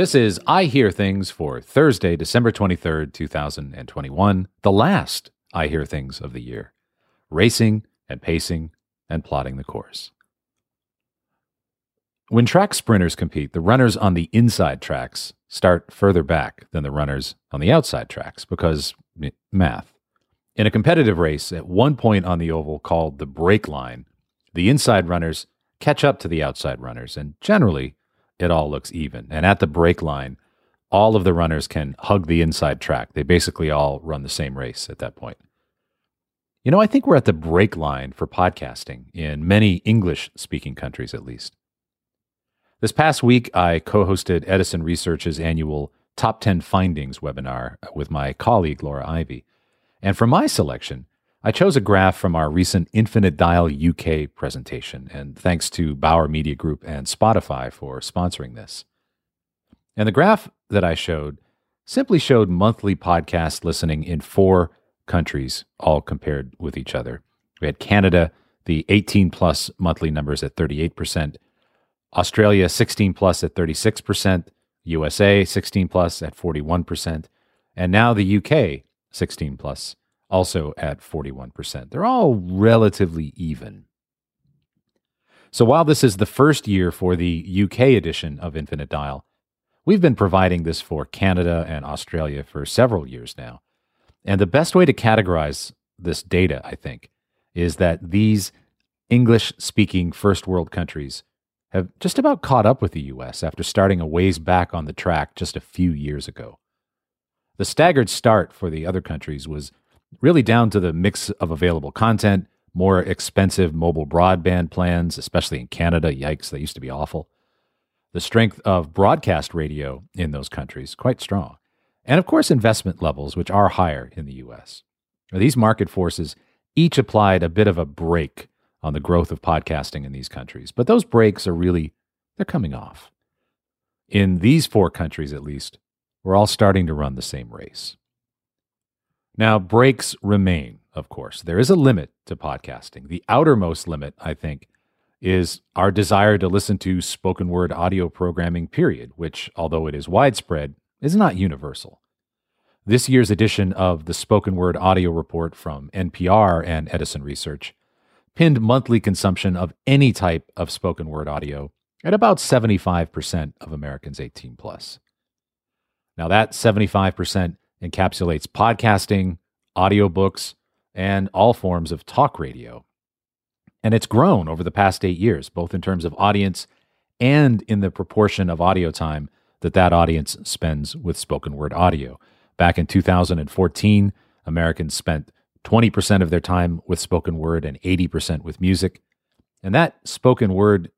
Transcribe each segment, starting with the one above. This is I Hear Things for Thursday, December 23rd, 2021, the last I Hear Things of the year, racing and pacing and plotting the course. When track sprinters compete, the runners on the inside tracks start further back than the runners on the outside tracks because math. In a competitive race, at one point on the oval called the break line, the inside runners catch up to the outside runners, and generally, it all looks even. And at the break line, all of the runners can hug the inside track. They basically all run the same race at that point. You know, I think we're at the break line for podcasting in many English-speaking countries, at least. This past week, I co-hosted Edison Research's annual Top 10 Findings webinar with my colleague, Laura Ivey. And for my selection, I chose a graph from our recent Infinite Dial UK presentation, and thanks to Bauer Media Group and Spotify for sponsoring this. And the graph that I showed simply showed monthly podcast listening in 4 countries, all compared with each other. We had Canada, the 18-plus monthly numbers at 38%, Australia, 16-plus at 36%, USA, 16-plus at 41%, and now the UK, 16-plus also at 41%. They're all relatively even. So while this is the first year for the UK edition of Infinite Dial, we've been providing this for Canada and Australia for several years now. And the best way to categorize this data, I think, is that these English-speaking first-world countries have just about caught up with the US after starting a ways back on the track just a few years ago. The staggered start for the other countries was really down to the mix of available content, more expensive mobile broadband plans, especially in Canada. Yikes, they used to be awful. The strength of broadcast radio in those countries, quite strong. And of course, investment levels, which are higher in the US. These market forces each applied a bit of a brake on the growth of podcasting in these countries. But those brakes are really, they're coming off. In these 4 countries, at least, we're all starting to run the same race. Now, breaks remain, of course. There is a limit to podcasting. The outermost limit, I think, is our desire to listen to spoken word audio programming, period, which, although it is widespread, is not universal. This year's edition of the Spoken Word Audio Report from NPR and Edison Research pinned monthly consumption of any type of spoken word audio at about 75% of Americans 18+. Now, that 75% encapsulates podcasting, audiobooks, and all forms of talk radio. And it's grown over the past 8 years, both in terms of audience and in the proportion of audio time that that audience spends with spoken word audio. Back in 2014, Americans spent 20% of their time with spoken word and 80% with music. And that spoken word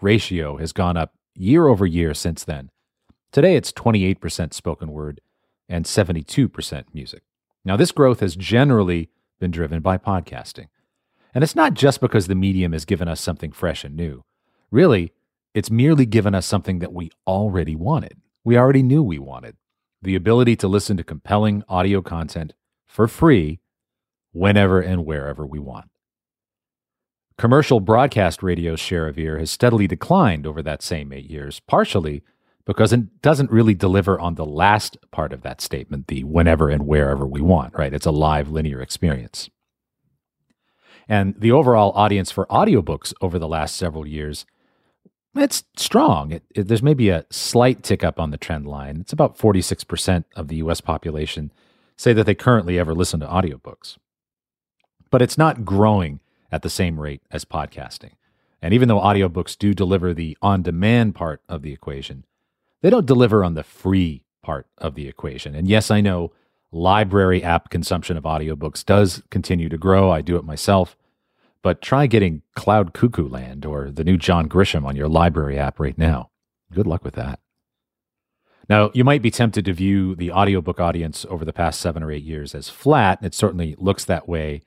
ratio has gone up year over year since then. Today, it's 28% spoken word and 72% music. Now, this growth has generally been driven by podcasting. And it's not just because the medium has given us something fresh and new. Really, it's merely given us something that we already wanted. We already knew we wanted. The ability to listen to compelling audio content for free whenever and wherever we want. Commercial broadcast radio's share of ear has steadily declined over that same 8 years, partially because it doesn't really deliver on the last part of that statement, the whenever and wherever we want, right? It's a live linear experience. And the overall audience for audiobooks over the last several years, it's strong. There's maybe a slight tick up on the trend line. It's about 46% of the US population say that they currently ever listen to audiobooks. But it's not growing at the same rate as podcasting. And even though audiobooks do deliver the on-demand part of the equation, they don't deliver on the free part of the equation. And yes, I know library app consumption of audiobooks does continue to grow. I do it myself. But try getting Cloud Cuckoo Land or the new John Grisham on your library app right now. Good luck with that. Now, you might be tempted to view the audiobook audience over the past 7 or 8 years as flat. It certainly looks that way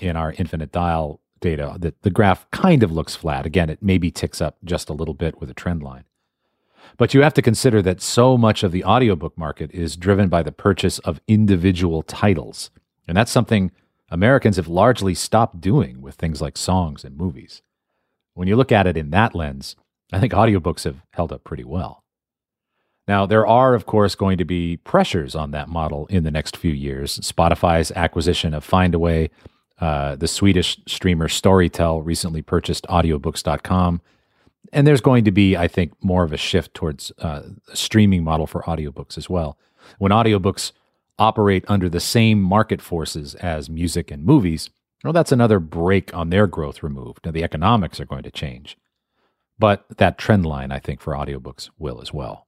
in our Infinite Dial data. The graph kind of looks flat. Again, it maybe ticks up just a little bit with a trend line. But you have to consider that so much of the audiobook market is driven by the purchase of individual titles. And that's something Americans have largely stopped doing with things like songs and movies. When you look at it in that lens, I think audiobooks have held up pretty well. Now, there are, of course, going to be pressures on that model in the next few years. Spotify's acquisition of Findaway, the Swedish streamer Storytel recently purchased audiobooks.com. And there's going to be, I think, more of a shift towards a streaming model for audiobooks as well. When audiobooks operate under the same market forces as music and movies, well, that's another brake on their growth removed. Now, the economics are going to change. But that trend line, I think, for audiobooks will as well.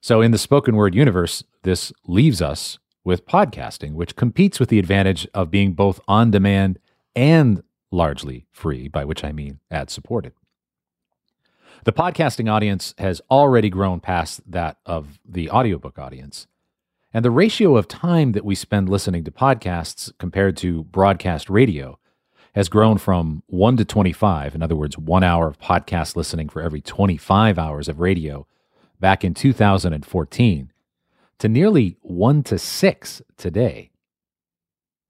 So in the spoken word universe, this leaves us with podcasting, which competes with the advantage of being both on demand and largely free, by which I mean ad-supported. The podcasting audience has already grown past that of the audiobook audience, and the ratio of time that we spend listening to podcasts compared to broadcast radio has grown from 1 to 25, in other words, 1 hour of podcast listening for every 25 hours of radio, back in 2014, to nearly 1 to 6 today.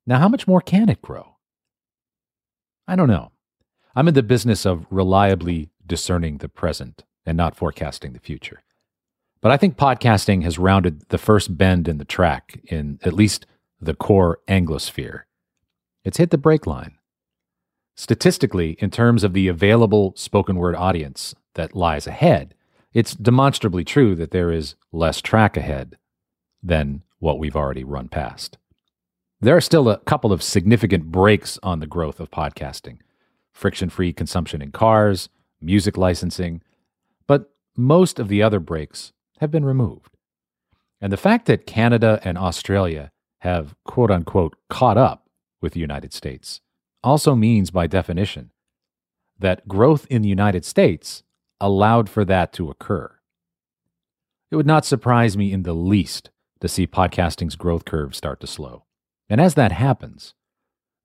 Now, how much more can it grow? I don't know. I'm in the business of reliably discerning the present and not forecasting the future. But I think podcasting has rounded the first bend in the track in at least the core Anglosphere. It's hit the brake line. Statistically, in terms of the available spoken word audience that lies ahead, it's demonstrably true that there is less track ahead than what we've already run past. There are still a couple of significant breaks on the growth of podcasting, friction-free consumption in cars, music licensing, but most of the other breaks have been removed. And the fact that Canada and Australia have quote-unquote caught up with the United States also means, by definition, that growth in the United States allowed for that to occur. It would not surprise me in the least to see podcasting's growth curve start to slow. And as that happens,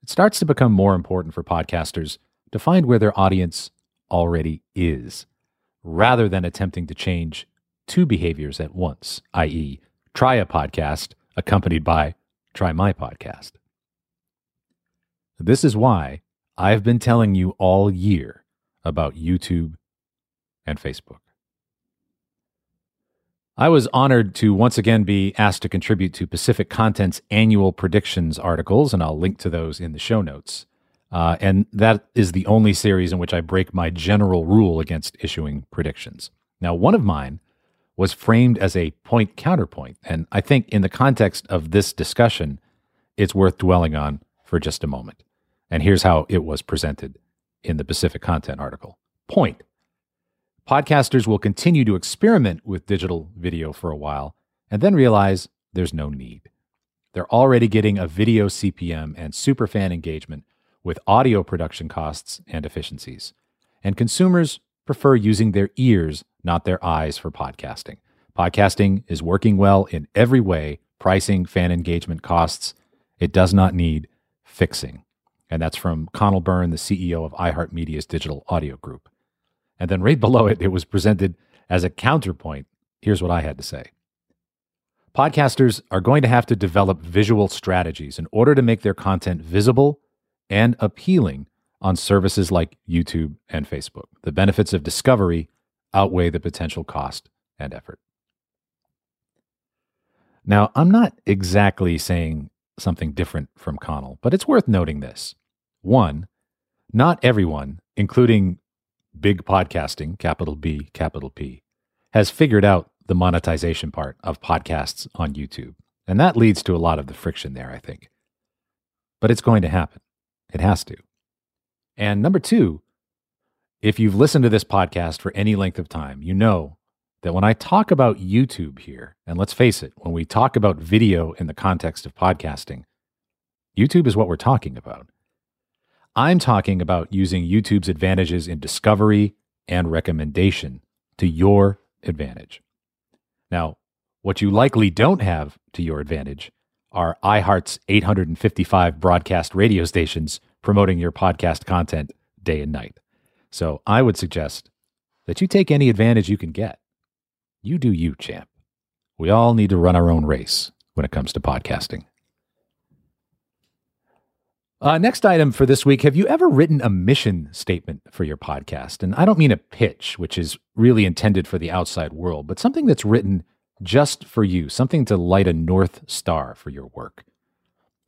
it starts to become more important for podcasters to find where their audience already is, rather than attempting to change two behaviors at once, i.e., try a podcast accompanied by try my podcast. This is why I've been telling you all year about YouTube and Facebook. I was honored to once again be asked to contribute to Pacific Content's annual predictions articles, and I'll link to those in the show notes. And that is the only series in which I break my general rule against issuing predictions. Now, one of mine was framed as a point-counterpoint, and I think in the context of this discussion, it's worth dwelling on for just a moment. And here's how it was presented in the Pacific Content article. Point. Podcasters will continue to experiment with digital video for a while and then realize there's no need. They're already getting a video CPM and superfan engagement with audio production costs and efficiencies. And consumers prefer using their ears, not their eyes, for podcasting. Podcasting is working well in every way: pricing, fan engagement, costs. It does not need fixing. And that's from Conal Byrne, the CEO of iHeartMedia's Digital Audio Group. And then right below it, it was presented as a counterpoint. Here's what I had to say. Podcasters are going to have to develop visual strategies in order to make their content visible and appealing on services like YouTube and Facebook. The benefits of discovery outweigh the potential cost and effort. Now, I'm not exactly saying something different from Conal, but it's worth noting this. One, not everyone, including Big Podcasting, capital B, capital P, has figured out the monetization part of podcasts on YouTube. And that leads to a lot of the friction there, I think. But it's going to happen. It has to. And number two, if you've listened to this podcast for any length of time, you know that when I talk about YouTube here, and let's face it, when we talk about video in the context of podcasting, YouTube is what we're talking about. I'm talking about using YouTube's advantages in discovery and recommendation to your advantage. Now, what you likely don't have to your advantage are iHeart's 855 broadcast radio stations promoting your podcast content day and night. So I would suggest that you take any advantage you can get. You do you, champ. We all need to run our own race when it comes to podcasting. Next item for this week, have you ever written a mission statement for your podcast? And I don't mean a pitch, which is really intended for the outside world, but something that's written just for you, something to light a North Star for your work.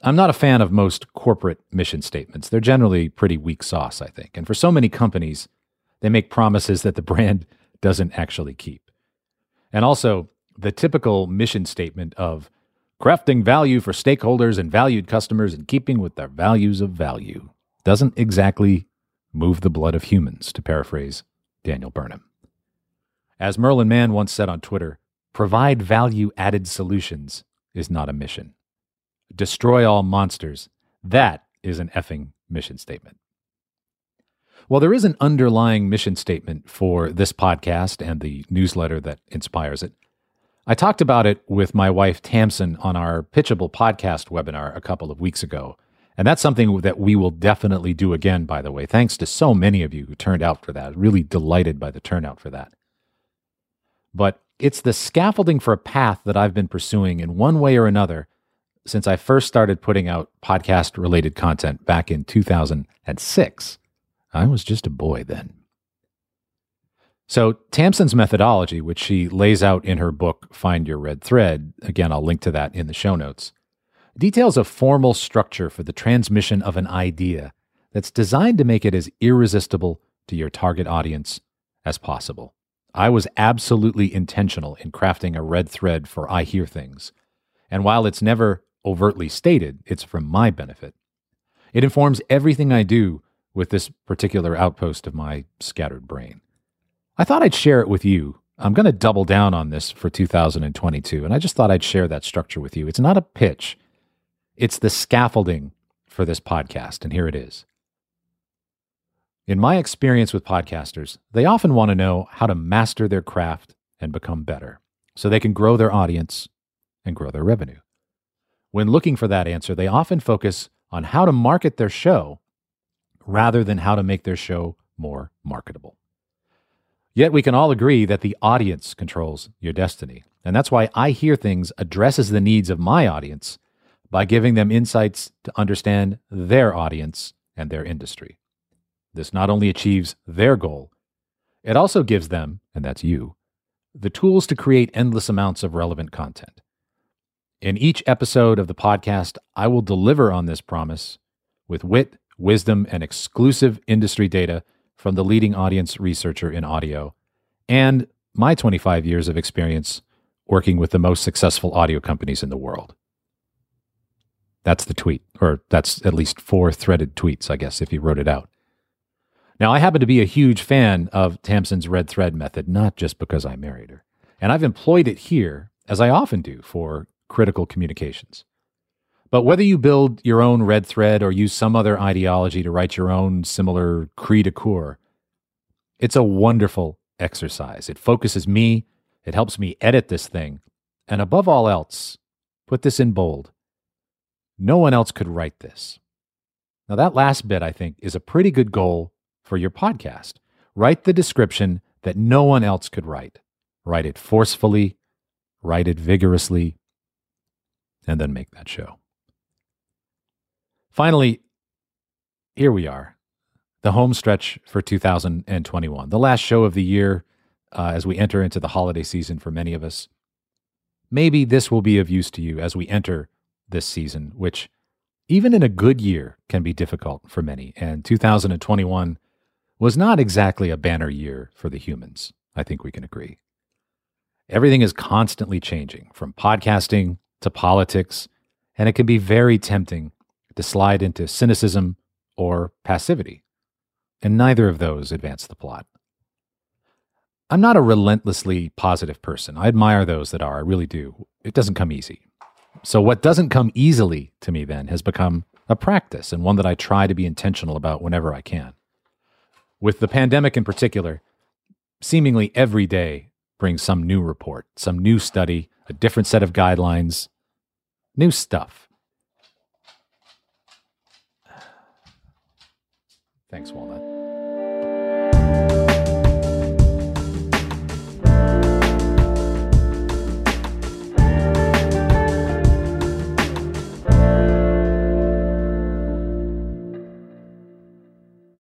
I'm not a fan of most corporate mission statements. They're generally pretty weak sauce, I think. And for so many companies, they make promises that the brand doesn't actually keep. And also, the typical mission statement of crafting value for stakeholders and valued customers in keeping with their values of value doesn't exactly move the blood of humans, to paraphrase Daniel Burnham. As Merlin Mann once said on Twitter, provide value-added solutions is not a mission. Destroy all monsters. That is an effing mission statement. Well, there is an underlying mission statement for this podcast and the newsletter that inspires it. I talked about it with my wife, Tamsen, on our Pitchable Podcast webinar a couple of weeks ago. And that's something that we will definitely do again, by the way. Thanks to so many of you who turned out for that. Really delighted by the turnout for that. But it's the scaffolding for a path that I've been pursuing in one way or another since I first started putting out podcast-related content back in 2006. I was just a boy then. So Tamsen's methodology, which she lays out in her book, Find Your Red Thread, again, I'll link to that in the show notes, details a formal structure for the transmission of an idea that's designed to make it as irresistible to your target audience as possible. I was absolutely intentional in crafting a red thread for I Hear Things. And while it's never overtly stated, it's for my benefit. It informs everything I do with this particular outpost of my scattered brain. I thought I'd share it with you. I'm going to double down on this for 2022, and I just thought I'd share that structure with you. It's not a pitch. It's the scaffolding for this podcast, and here it is. In my experience with podcasters, they often want to know how to master their craft and become better so they can grow their audience and grow their revenue. When looking for that answer, they often focus on how to market their show rather than how to make their show more marketable. Yet we can all agree that the audience controls your destiny. And that's why I Hear Things addresses the needs of my audience by giving them insights to understand their audience and their industry. This not only achieves their goal, it also gives them, and that's you, the tools to create endless amounts of relevant content. In each episode of the podcast, I will deliver on this promise with wit, wisdom, and exclusive industry data from the leading audience researcher in audio, and my 25 years of experience working with the most successful audio companies in the world. That's the tweet, or that's at least 4 threaded tweets, I guess, if you wrote it out. Now, I happen to be a huge fan of Tamsen's red thread method, not just because I married her. And I've employed it here, as I often do, for critical communications. But whether you build your own red thread or use some other ideology to write your own similar cri de coeur, it's a wonderful exercise. It focuses me, it helps me edit this thing, and above all else, put this in bold, no one else could write this. Now that last bit, I think, is a pretty good goal for your podcast. Write the description that no one else could write. Write it forcefully, write it vigorously, and then make that show. Finally, here we are, the home stretch for 2021, the last show of the year as we enter into the holiday season for many of us. Maybe this will be of use to you as we enter this season, which even in a good year can be difficult for many. And 2021 was not exactly a banner year for the humans. I think we can agree. Everything is constantly changing, from podcasting to politics, and it can be very tempting to slide into cynicism or passivity, and neither of those advance the plot. I'm not a relentlessly positive person. I admire those that are, I really do. It doesn't come easy. So what doesn't come easily to me then has become a practice, and one that I try to be intentional about whenever I can. With the pandemic in particular, seemingly every day brings some new report, some new study, a different set of guidelines, new stuff. Thanks, Walnut.